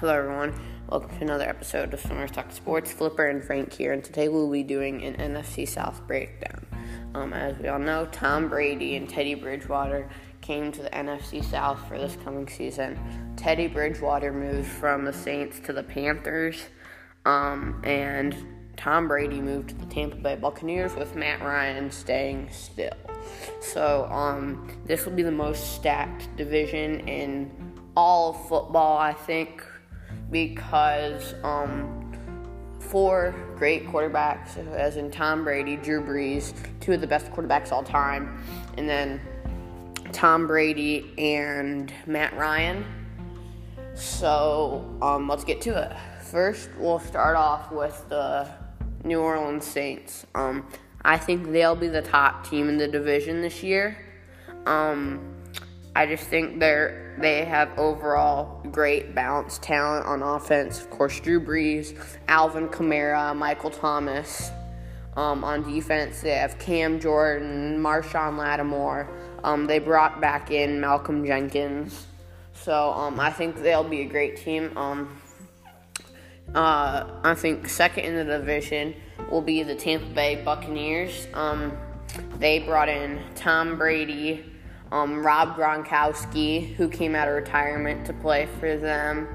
Hello everyone, welcome to another episode of Swimmers Talk Sports. Flipper and Frank here, and today we'll be doing an NFC South breakdown. As we all know, Tom Brady and Teddy Bridgewater came to the NFC South for this coming season. Teddy Bridgewater moved from the Saints to the Panthers, and Tom Brady moved to the Tampa Bay Buccaneers with Matt Ryan staying still. So this will be the most stacked division in all of football, I think, because four great quarterbacks, as in Tom Brady, Drew Brees, two of the best quarterbacks all time, and then Tom Brady and Matt Ryan. So let's get to it. First, we'll start off with the New Orleans Saints. I think they'll be the top team in the division this year. I just think they have overall great balanced talent on offense. Of course, Drew Brees, Alvin Kamara, Michael Thomas. On defense, they have Cam Jordan, Marshawn Lattimore. They brought back in Malcolm Jenkins. So I think they'll be a great team. I think second in the division will be the Tampa Bay Buccaneers. They brought in Tom Brady, Rob Gronkowski, who came out of retirement to play for them.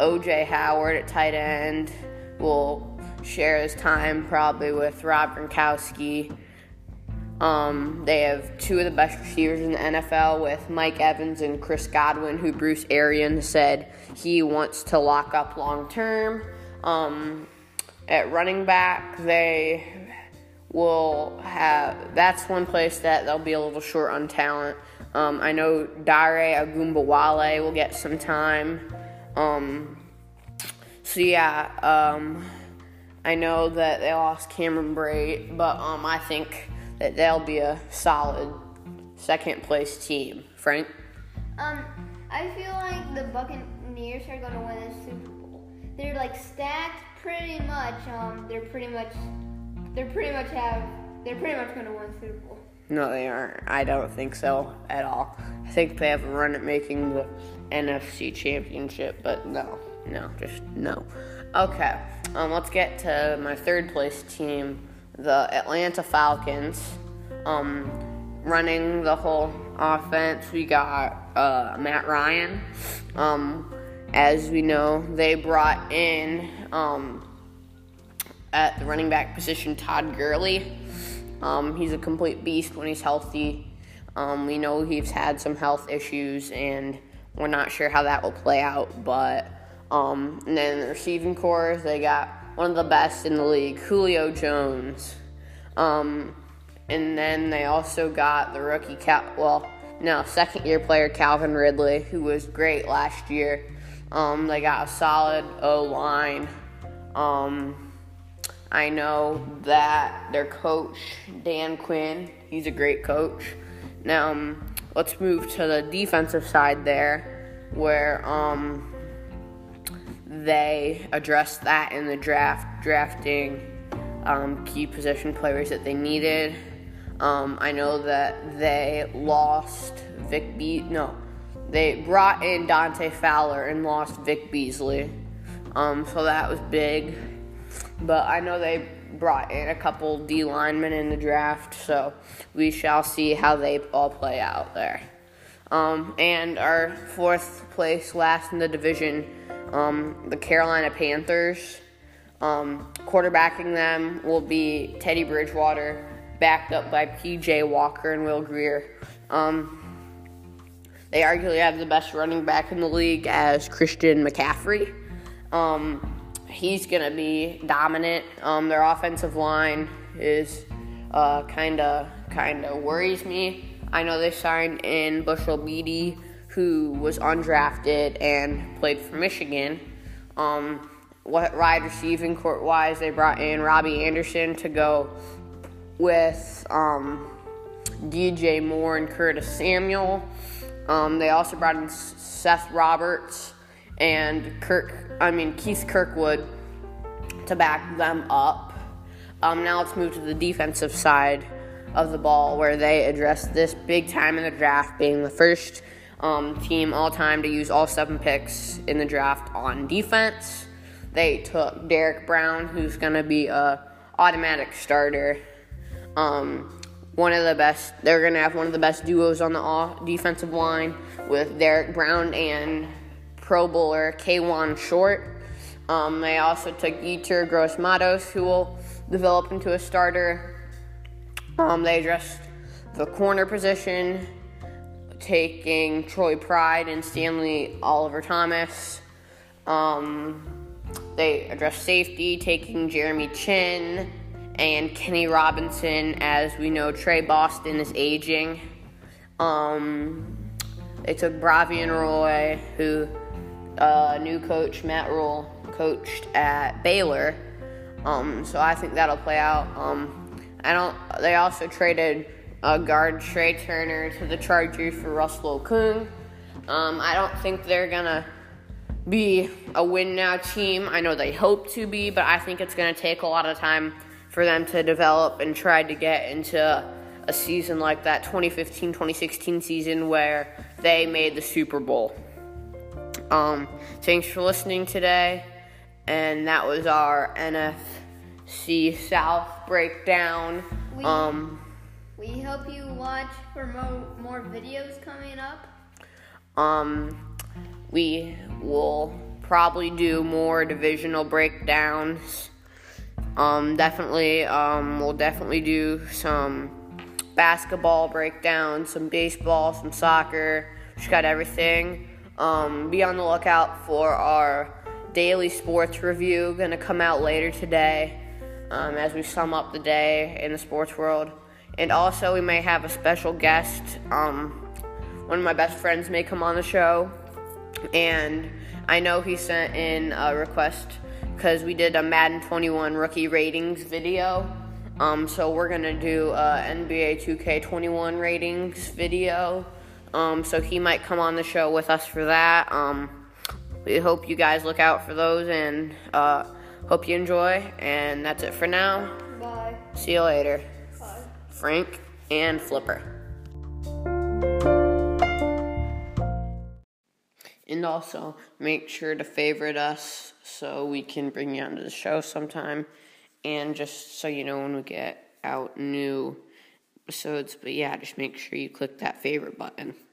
O.J. Howard at tight end will share his time probably with Rob Gronkowski. They have two of the best receivers in the NFL with Mike Evans and Chris Godwin, who Bruce Arians said he wants to lock up long term. At running back, they will have, that's one place that they'll be a little short on talent. I know Dare Agumbawale will get some time. I know that they lost Cameron Bray, but I think that they'll be a solid second-place team. Frank? I feel like the Buccaneers are going to win the Super Bowl. They're, stacked pretty much. They're pretty much going to win the Super Bowl. No, they aren't. I don't think so at all. I think they have a run at making the NFC Championship, but no. Okay, let's get to my third-place team, the Atlanta Falcons. Running the whole offense, we got Matt Ryan. As we know, they brought in, at the running back position, Todd Gurley. He's a complete beast when he's healthy. We know he's had some health issues, and we're not sure how that will play out. But and then the receiving corps, they got one of the best in the league, Julio Jones. And then they also got the rookie, second-year player Calvin Ridley, who was great last year. They got a solid O-line. I know that their coach, Dan Quinn, he's a great coach. Now, let's move to the defensive side there, where they addressed that in the draft, drafting key position players that they needed. I know that they lost they brought in Dante Fowler and lost Vic Beasley. So that was big. But I know they brought in a couple D linemen in the draft, so we shall see how they all play out there. And our fourth place, last in the division, the Carolina Panthers. Quarterbacking them will be Teddy Bridgewater, backed up by P.J. Walker and Will Greer. They arguably have the best running back in the league as Christian McCaffrey. He's going to be dominant. Their offensive line is kind of worries me. I know they signed in Bushel Beatty, who was undrafted and played for Michigan. What wide receiving court-wise, they brought in Robbie Anderson to go with DJ Moore and Curtis Samuel. They also brought in Seth Roberts and Keith Kirkwood to back them up. Now let's move to the defensive side of the ball, where they addressed this big time in the draft, being the first team all time to use all 7 picks in the draft on defense. They took Derrick Brown, who's going to be an automatic starter. One of the best. They're going to have one of the best duos on the defensive line with Derrick Brown and Pro Bowler Kwan Short. They also took Yetur Gross-Matos, who will develop into a starter. They addressed the corner position, taking Troy Pride and Stanley Oliver Thomas. They addressed safety, taking Jeremy Chin and Kenny Robinson. As we know, Trey Boston is aging. They took Bravian Roy, who new coach Matt Rule coached at Baylor. So I think that'll play out. They also traded guard Trey Turner to the Chargers for Russell Okung. I don't think they're gonna be a win now team. I know they hope to be, but I think it's gonna take a lot of time for them to develop and try to get into a season like that 2015-2016 season where they made the Super Bowl. Thanks for listening today, and that was our NFC South breakdown. We hope you watch for more videos coming up. We will probably do more divisional breakdowns. We'll definitely do some basketball breakdowns, some baseball, some soccer. Just got everything. Be on the lookout for our daily sports review, gonna come out later today, as we sum up the day in the sports world. And also, we may have a special guest. One of my best friends may come on the show. And I know he sent in a request because we did a Madden 21 rookie ratings video. So we're going to do an NBA 2K21 ratings video. So he might come on the show with us for that. We hope you guys look out for those, and hope you enjoy. And that's it for now. Bye. See you later. Bye. Frank and Flipper. And also, make sure to favorite us so we can bring you onto the show sometime. And just so you know when we get out new episodes. But yeah, just make sure you click that favorite button.